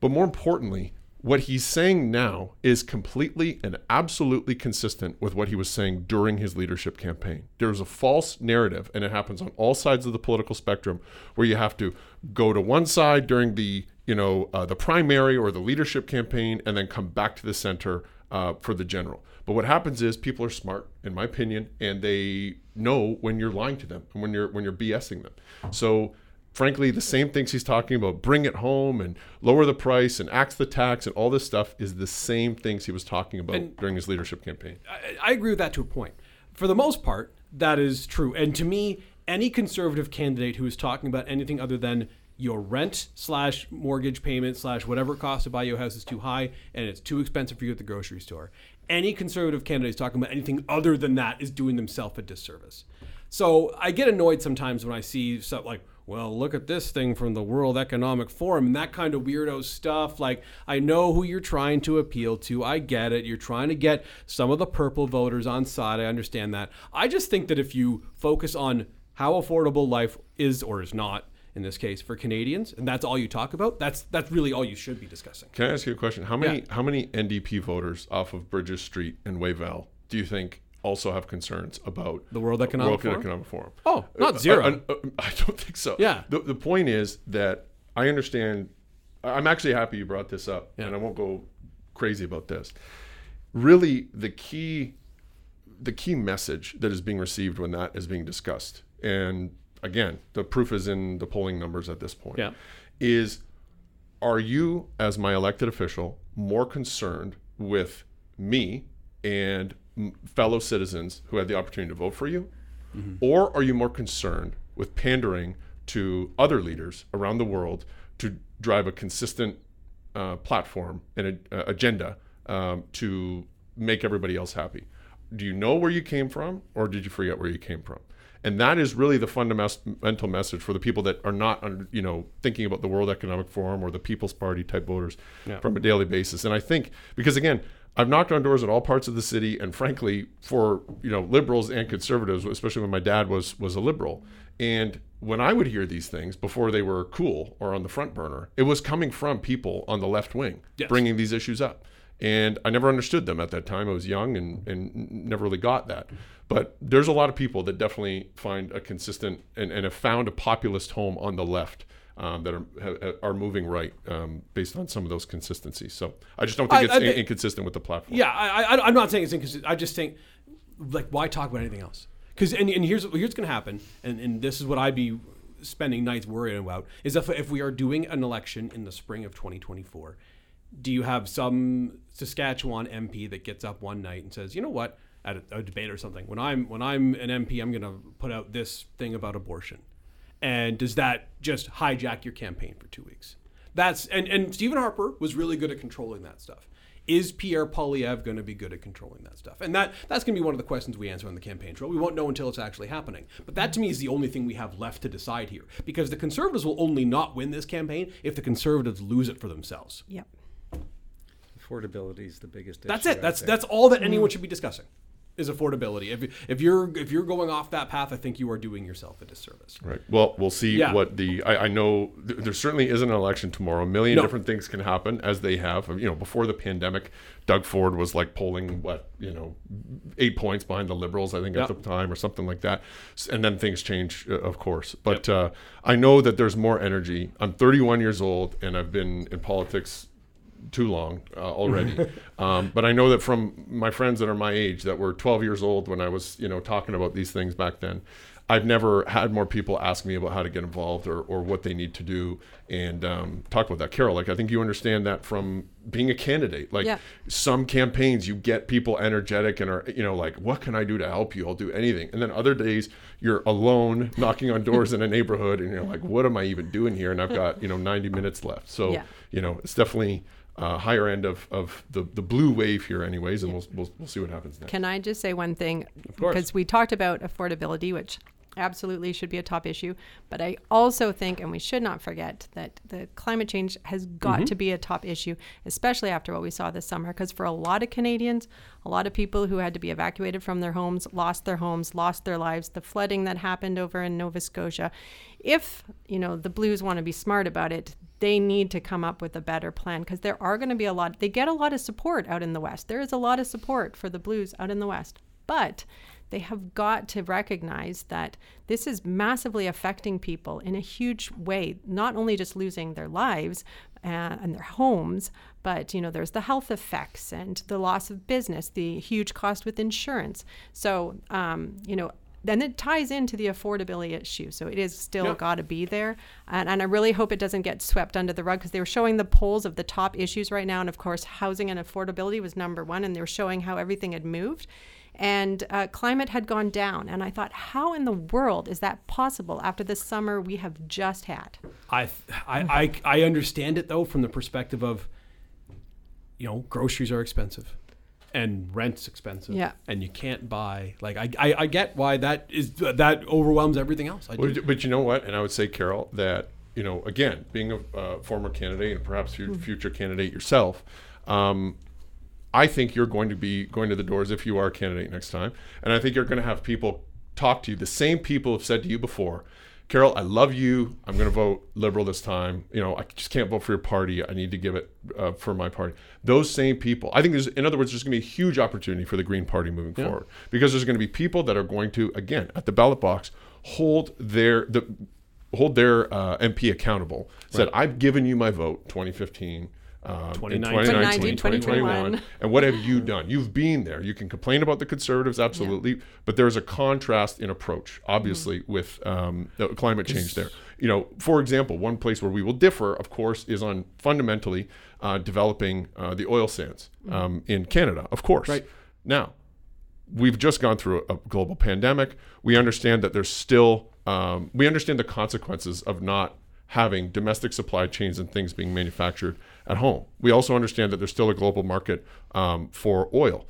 But more importantly, what he's saying now is completely and absolutely consistent with what he was saying during his leadership campaign. There's a false narrative, and it happens on all sides of the political spectrum, where you have to go to one side during the, you know, uh, the primary or the leadership campaign, and then come back to the center uh, for the general. But what happens is people are smart, in my opinion, and they know when you're lying to them and when you're when you're BSing them. So, frankly, the same things he's talking about, bring it home and lower the price and axe the tax and all this stuff, is the same things he was talking about and during his leadership campaign. I, I agree with that to a point. For the most part, that is true. And to me, any conservative candidate who is talking about anything other than your rent slash mortgage payment slash whatever it costs to buy your house is too high and it's too expensive for you at the grocery store, any conservative candidate who's talking about anything other than that is doing themselves a disservice. So I get annoyed sometimes when I see stuff like, well, look at this thing from the World Economic Forum and that kind of weirdo stuff. Like, I know who you're trying to appeal to. I get it. You're trying to get some of the purple voters on side. I understand that. I just think that if you focus on how affordable life is or is not, in this case, for Canadians, and that's all you talk about, that's that's really all you should be discussing. Can I ask you a question? How many, yeah. how many N D P voters off of Bridges Street and Wavell do you think also have concerns about the World Economic, World Forum? Economic Forum? Oh, not zero. I, I, I don't think so. Yeah. The, the point is that I understand. I'm actually happy you brought this up, yeah. and I won't go crazy about this. Really, the key, the key message that is being received when that is being discussed, and again, the proof is in the polling numbers at this point, yeah. is, are you, as my elected official, more concerned with me and fellow citizens who had the opportunity to vote for you, mm-hmm. or are you more concerned with pandering to other leaders around the world to drive a consistent uh, platform and a, uh, agenda um, to make everybody else happy? Do you know where you came from, or did you forget where you came from? And that is really the fundamental message for the people that are not, you know, thinking about the World Economic Forum or the People's Party type voters yeah. from a daily basis. And I think, because again, I've knocked on doors in all parts of the city, and frankly, for, you know, liberals and conservatives, especially when my dad was was a liberal. And when I would hear these things before they were cool or on the front burner, it was coming from people on the left wing, yes, bringing these issues up. And I never understood them at that time. I was young and, and never really got that. But there's a lot of people that definitely find a consistent and, and have found a populist home on the left. Um, that are are moving right um, based on some of those consistencies. So I just don't think I, it's I think, in- inconsistent with the platform. Yeah, I, I, I'm not saying it's inconsistent. I just think, like, why talk about anything else? Because and, and here's here's going to happen, and, and this is what I'd be spending nights worrying about, is if if we are doing an election in the spring of twenty twenty-four, do you have some Saskatchewan M P that gets up one night and says, you know what, at a, a debate or something, when I'm when I'm an M P, I'm going to put out this thing about abortion. And does that just hijack your campaign for two weeks? That's and, and Stephen Harper was really good at controlling that stuff. Is Pierre Poilievre going to be good at controlling that stuff? And that that's going to be one of the questions we answer on the campaign trail. We won't know until it's actually happening. But that, to me, is the only thing we have left to decide here, because the Conservatives will only not win this campaign if the Conservatives lose it for themselves. Yep. Affordability is the biggest issue. That's it. That's that's all that anyone should be discussing. Is affordability. If if you're if you're going off that path, I think you are doing yourself a disservice. Right. Well, we'll see yeah. what the. I, I know th- there certainly isn't an election tomorrow. A million no. different things can happen, as they have. You know, before the pandemic, Doug Ford was like polling what you know eight points behind the Liberals, I think yep. at the time, or something like that. And then things change, uh, of course. But yep. uh, I know that there's more energy. I'm thirty-one years old, and I've been in politics too long uh, already. Um, but I know that from my friends that are my age that were twelve years old when I was, you know, talking about these things back then, I've never had more people ask me about how to get involved or, or what they need to do and um, talk about that. Carol, like, I think you understand that from being a candidate. Like yeah. some campaigns, you get people energetic and are, you know, like, what can I do to help you? I'll do anything. And then other days you're alone knocking on doors in a neighborhood and you're like, what am I even doing here? And I've got, you know, ninety minutes left. So, yeah. you know, it's definitely... Uh, higher end of, of the, the blue wave here anyways, and we'll, we'll we'll see what happens next. Can I just say one thing? Of course. Because we talked about affordability, which absolutely should be a top issue, but I also think, and we should not forget, that the climate change has got mm-hmm. to be a top issue, especially after what we saw this summer, because for a lot of Canadians, a lot of people who had to be evacuated from their homes, lost their homes, lost their lives, the flooding that happened over in Nova Scotia. If, you know, the Blues want to be smart about it, they need to come up with a better plan, because there are going to be a lot, they get a lot of support out in the West. There is a lot of support for the Blues out in the West, but they have got to recognize that this is massively affecting people in a huge way, not only just losing their lives and their homes, but, you know, there's the health effects and the loss of business, the huge cost with insurance. So, um, you know, then it ties into the affordability issue. So it is still yeah. got to be there. And, and I really hope it doesn't get swept under the rug, because they were showing the polls of the top issues right now. And of course, housing and affordability was number one. And they were showing how everything had moved. And uh, climate had gone down. And I thought, how in the world is that possible after the summer we have just had? I, I, I, I understand it, though, from the perspective of, you know, groceries are expensive. And rent's expensive, yeah. and you can't buy. Like I, I, I get why that is. That overwhelms everything else. I do. But, but you know what? And I would say, Carol, that, you know, again, being a uh, former candidate and perhaps your mm. future candidate yourself, um, I think you're going to be going to the doors if you are a candidate next time, and I think you're going to have people talk to you. The same people have said to you before, Carol, I love you. I'm going to vote Liberal this time. You know, I just can't vote for your party. I need to give it uh, for my party. Those same people. I think there's, in other words, there's going to be a huge opportunity for the Green Party moving yeah. forward, because there's going to be people that are going to, again, at the ballot box, hold their the hold their uh, M P accountable. Right. Said, I've given you my vote, twenty fifteen. Um, twenty nineteen, twenty nineteen, twenty twenty-one, and what have you done? You've been there. You can complain about the Conservatives, absolutely, yeah. but there's a contrast in approach, obviously, mm-hmm. with um, the climate change there. You know, for example, one place where we will differ, of course, is on fundamentally uh, developing uh, the oil sands um, in Canada, of course. Right. Now, we've just gone through a global pandemic. We understand that there's still, um, we understand the consequences of not having domestic supply chains and things being manufactured at home. We also understand that there's still a global market um, for oil.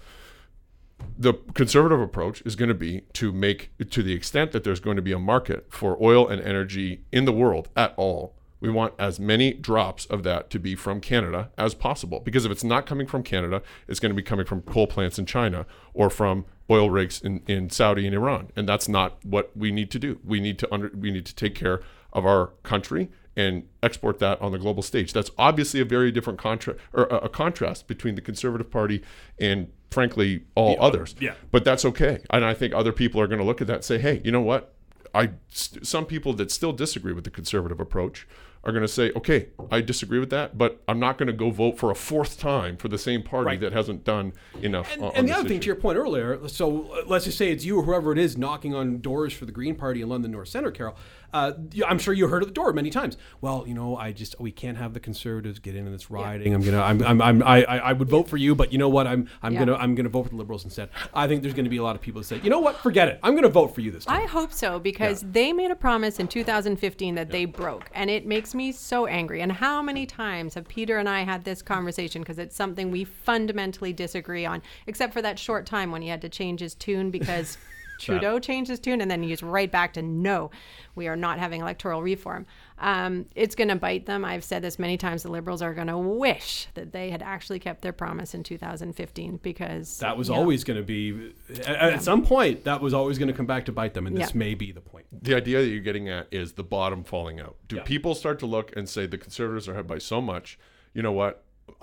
The conservative approach is going to be to make, to the extent that there's going to be a market for oil and energy in the world at all, We want as many drops of that to be from Canada as possible, because if it's not coming from Canada, it's going to be coming from coal plants in China or from oil rigs in, in Saudi and Iran. And that's not what we need to do. We need to under, we need to take care of our country and export that on the global stage. That's obviously a very different contra- or a, a contrast between the Conservative Party and, frankly, all yeah, others. Yeah. But that's okay. And I think other people are going to look at that and say, hey, you know what? I st- some people that still disagree with the conservative approach are going to say, okay, I disagree with that, but I'm not going to go vote for a fourth time for the same party right. that hasn't done enough. And, on, and the other issue. Thing, to your point earlier, so let's just say it's you or whoever it is knocking on doors for the Green Party in London North Centre, Carol. Uh, I'm sure you heard at the door many times. Well, you know, I just we can't have the Conservatives get into this rioting. Yeah. I'm gonna, I'm, I'm, I'm I, I would vote for you, but you know what? I'm, I'm yeah. gonna, I'm gonna vote for the Liberals instead. I think there's going to be a lot of people that say, you know what? Forget it. I'm going to vote for you this time. I hope so, because yeah. they made a promise in two thousand fifteen that yeah. they broke, and it makes me so angry. And how many times have Peter and I had this conversation, because it's something we fundamentally disagree on, except for that short time when he had to change his tune because. Trudeau changed his tune, and then he's right back to, no, we are not having electoral reform. Um, it's going to bite them. I've said this many times. The Liberals are going to wish that they had actually kept their promise in two thousand fifteen, because that was always going to be at, yeah. at some point that was always going to come back to bite them. And this yeah. may be the point. The idea that you're getting at is the bottom falling out. Do yeah. people start to look and say the Conservatives are ahead by so much? You know what?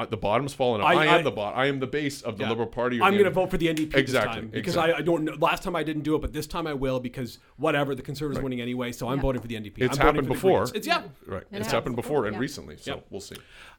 The bottom's fallen out. I, I am I, the bottom. I am the base of the yeah. Liberal Party. I'm going to vote for the N D P exactly, this time because exactly. I, I don't know. Last time I didn't do it, but this time I will, because whatever, the Conservatives right. winning anyway, so I'm yeah. voting for the N D P. It's I'm happened before. It's yeah. Right. It it's has. happened before and yeah. recently, so yeah. we'll see.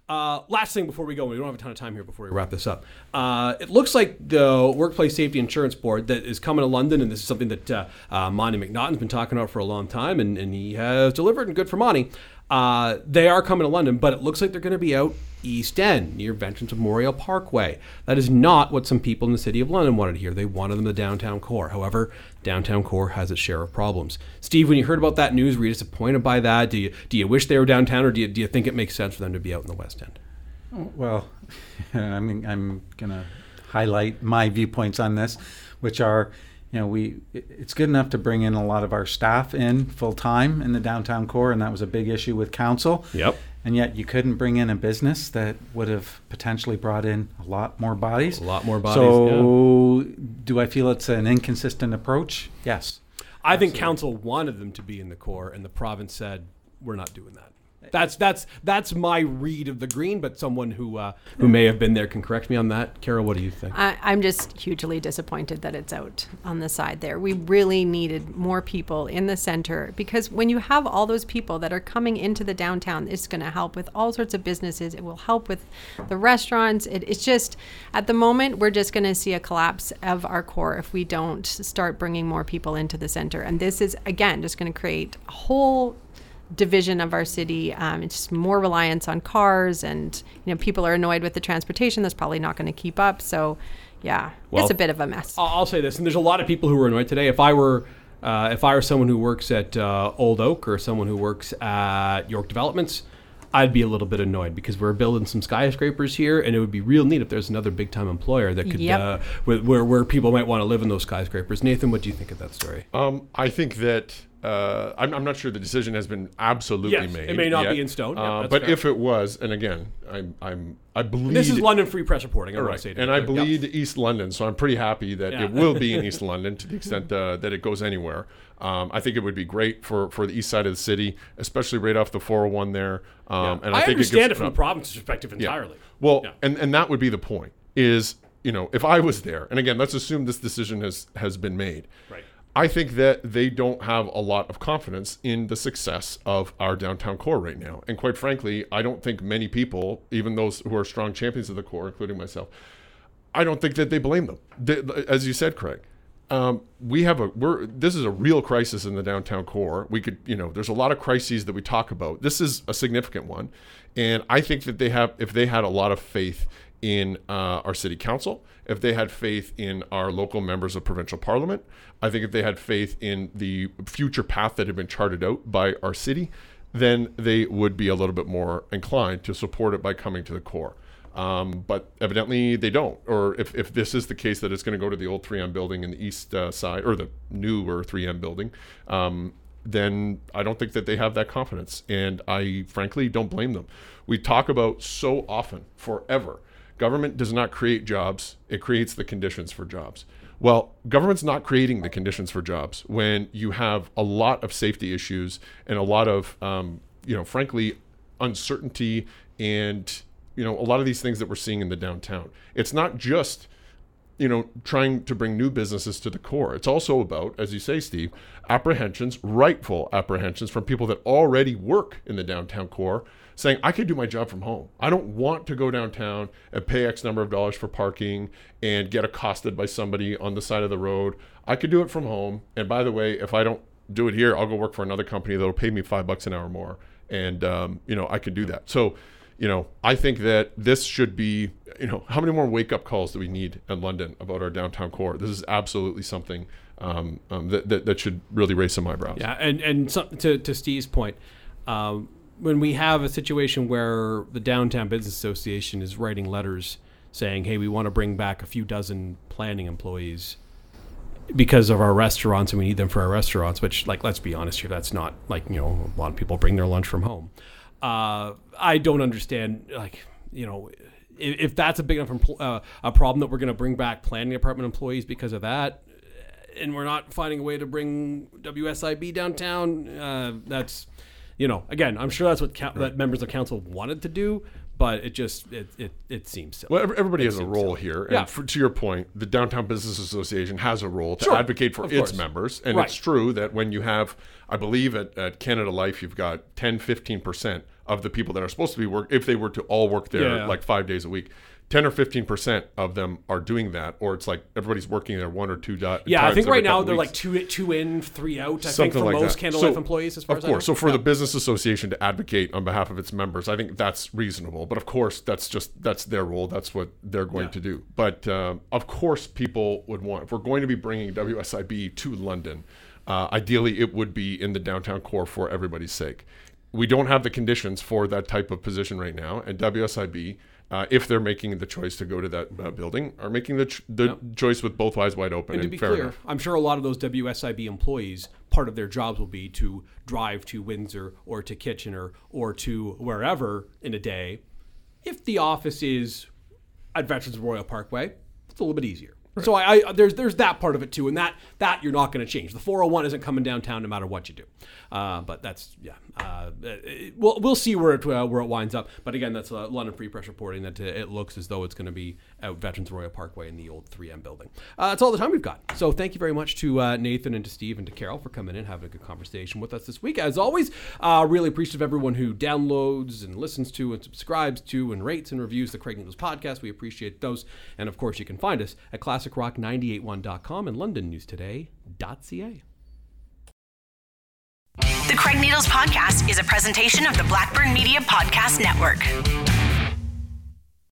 Uh, last thing before we go, we don't have a ton of time here before we wrap this up. Uh, it looks like the Workplace Safety Insurance Board that is coming to London, and this is something that uh, uh, Monty McNaughton's been talking about for a long time, and, and he has delivered, and good for Monty. Uh, they are coming to London, but it looks like they're going to be out East End, near Veterans Memorial Parkway. That is not what some people in the City of London wanted to hear. They wanted them the downtown core. However, downtown core has its share of problems. Steve, when you heard about that news, were you disappointed by that? Do you do you wish they were downtown, or do you do you think it makes sense for them to be out in the West End? Well, I mean, I'm going to highlight my viewpoints on this, which are, you know, we it's good enough to bring in a lot of our staff in full time in the downtown core, and that was a big issue with council. Yep. And yet you couldn't bring in a business that would have potentially brought in a lot more bodies. A lot more bodies. So yeah. do I feel it's an inconsistent approach? Yes. I Absolutely. think council wanted them to be in the core, and the province said, we're not doing that. That's that's that's my read of the Green, but someone who uh, who may have been there can correct me on that. Carol, what do you think? I, I'm just hugely disappointed that it's out on the side there. We really needed more people in the center, because when you have all those people that are coming into the downtown, it's going to help with all sorts of businesses. It will help with the restaurants. It, it's just, at the moment, we're just going to see a collapse of our core if we don't start bringing more people into the center. And this is, again, just going to create a whole division of our city. Um, it's just more reliance on cars, and you know, people are annoyed with the transportation that's probably not going to keep up. So yeah, well, it's a bit of a mess. I'll say this, and there's a lot of people who are annoyed today. If I were uh, if I were someone who works at uh, Old Oak, or someone who works at York Developments, I'd be a little bit annoyed, because we're building some skyscrapers here, and it would be real neat if there's another big-time employer that could, yep. uh, where where people might want to live in those skyscrapers. Nathan, what do you think of that story? Um, I think that uh, I'm, I'm not sure the decision has been absolutely yes, made. It may not yet. be in stone, uh, yeah, but fair. If it was, and again, I'm I'm I bleed. And this is London Free Press reporting. I right. say and I bleed yep. East London, so I'm pretty happy that yeah. it will be in East London to the extent uh, that it goes anywhere. Um, I think it would be great for, for the east side of the city, especially right off the four oh one there. Um, yeah. and I, I think understand it, gives, it from uh, the province's perspective entirely. Yeah. Well, yeah. And, and that would be the point is, you know, if I was there, and again, let's assume this decision has, has been made. Right. I think that they don't have a lot of confidence in the success of our downtown core right now. And quite frankly, I don't think many people, even those who are strong champions of the core, including myself, I don't think that they blame them. They, as you said, Craig. Um, we have a, we're, this is a real crisis in the downtown core. We could, you know, there's a lot of crises that we talk about. This is a significant one. And I think that they have, if they had a lot of faith in uh, our city council, if they had faith in our local members of provincial parliament, I think if they had faith in the future path that had been charted out by our city, then they would be a little bit more inclined to support it by coming to the core. Um, but evidently they don't, or if, if this is the case that it's going to go to the old three M building in the east uh, side, or the newer three M building, um, then I don't think that they have that confidence. And I frankly don't blame them. We talk about so often, forever, government does not create jobs, it creates the conditions for jobs. Well, government's not creating the conditions for jobs when you have a lot of safety issues and a lot of, um, you know, frankly, uncertainty and, you know, a lot of these things that we're seeing in the downtown. It's not just, you know, trying to bring new businesses to the core. It's also about, as you say, Steve, apprehensions, rightful apprehensions from people that already work in the downtown core saying, I could do my job from home. I don't want to go downtown and pay X number of dollars for parking and get accosted by somebody on the side of the road. I could do it from home. And by the way, if I don't do it here, I'll go work for another company that'll pay me five bucks an hour more. And, um, you know, I can do that. So, you know, I think that this should be, you know, how many more wake up calls do we need in London about our downtown core? This is absolutely something um, um, that, that that should really raise some eyebrows. Yeah. And, and so, to, to Steve's point, um, when we have a situation where the Downtown Business Association is writing letters saying, hey, we want to bring back a few dozen planning employees because of our restaurants and we need them for our restaurants, which, like, let's be honest here, that's not like, you know, a lot of people bring their lunch from home. Uh, I don't understand, like, you know, if, if that's a big enough empl- uh, a problem that we're going to bring back planning department employees because of that, and we're not finding a way to bring W S I B downtown, uh, that's, you know, again, I'm sure that's what ca- right. that members of council wanted to do, but it just, it it, it seems silly. Well, everybody it has a role silly. here. And yeah. for, to your point, the Downtown Business Association has a role to sure. advocate for of its course. members. And right. it's true that when you have, I believe at, at Canada Life, you've got ten, fifteen percent of the people that are supposed to be work, if they were to all work there yeah. like five days a week, ten or fifteen percent of them are doing that, or it's like everybody's working there one or two dot. Yeah, I think right now they're weeks. like two two in, three out, I Something think, for like most that. Candlelight so, employees, as far of as course. I know. So for yeah. the business association to advocate on behalf of its members, I think that's reasonable. But of course, that's just, that's their role. That's what they're going yeah. to do. But um, of course, people would want, if we're going to be bringing W S I B to London, uh, ideally it would be in the downtown core for everybody's sake. We don't have the conditions for that type of position right now, and W S I B, Uh, if they're making the choice to go to that uh, building, are making the ch- the yep. choice with both eyes wide open. And to be and fair clear, enough. I'm sure a lot of those W S I B employees, part of their jobs will be to drive to Windsor or to Kitchener or to wherever in a day. If the office is at Veterans Royal Parkway, it's a little bit easier. Right. So I, I there's there's that part of it too, and that that you're not going to change. The four oh one isn't coming downtown no matter what you do. Uh, but that's yeah. Uh, it, we'll we'll see where it uh, where it winds up. But again, that's uh, London Free Press reporting that it looks as though it's going to be out Veterans Royal Parkway in the old three M building. Uh, that's all the time we've got. So thank you very much to uh, Nathan and to Steve and to Carol for coming in and having a good conversation with us this week. As always, uh, really appreciative of everyone who downloads and listens to and subscribes to and rates and reviews the Craig Needles podcast. We appreciate those. And of course, you can find us at Classic Rock nine eight one dot com and London News Today dot C A. The Craig Needles Podcast is a presentation of the Blackburn Media Podcast Network.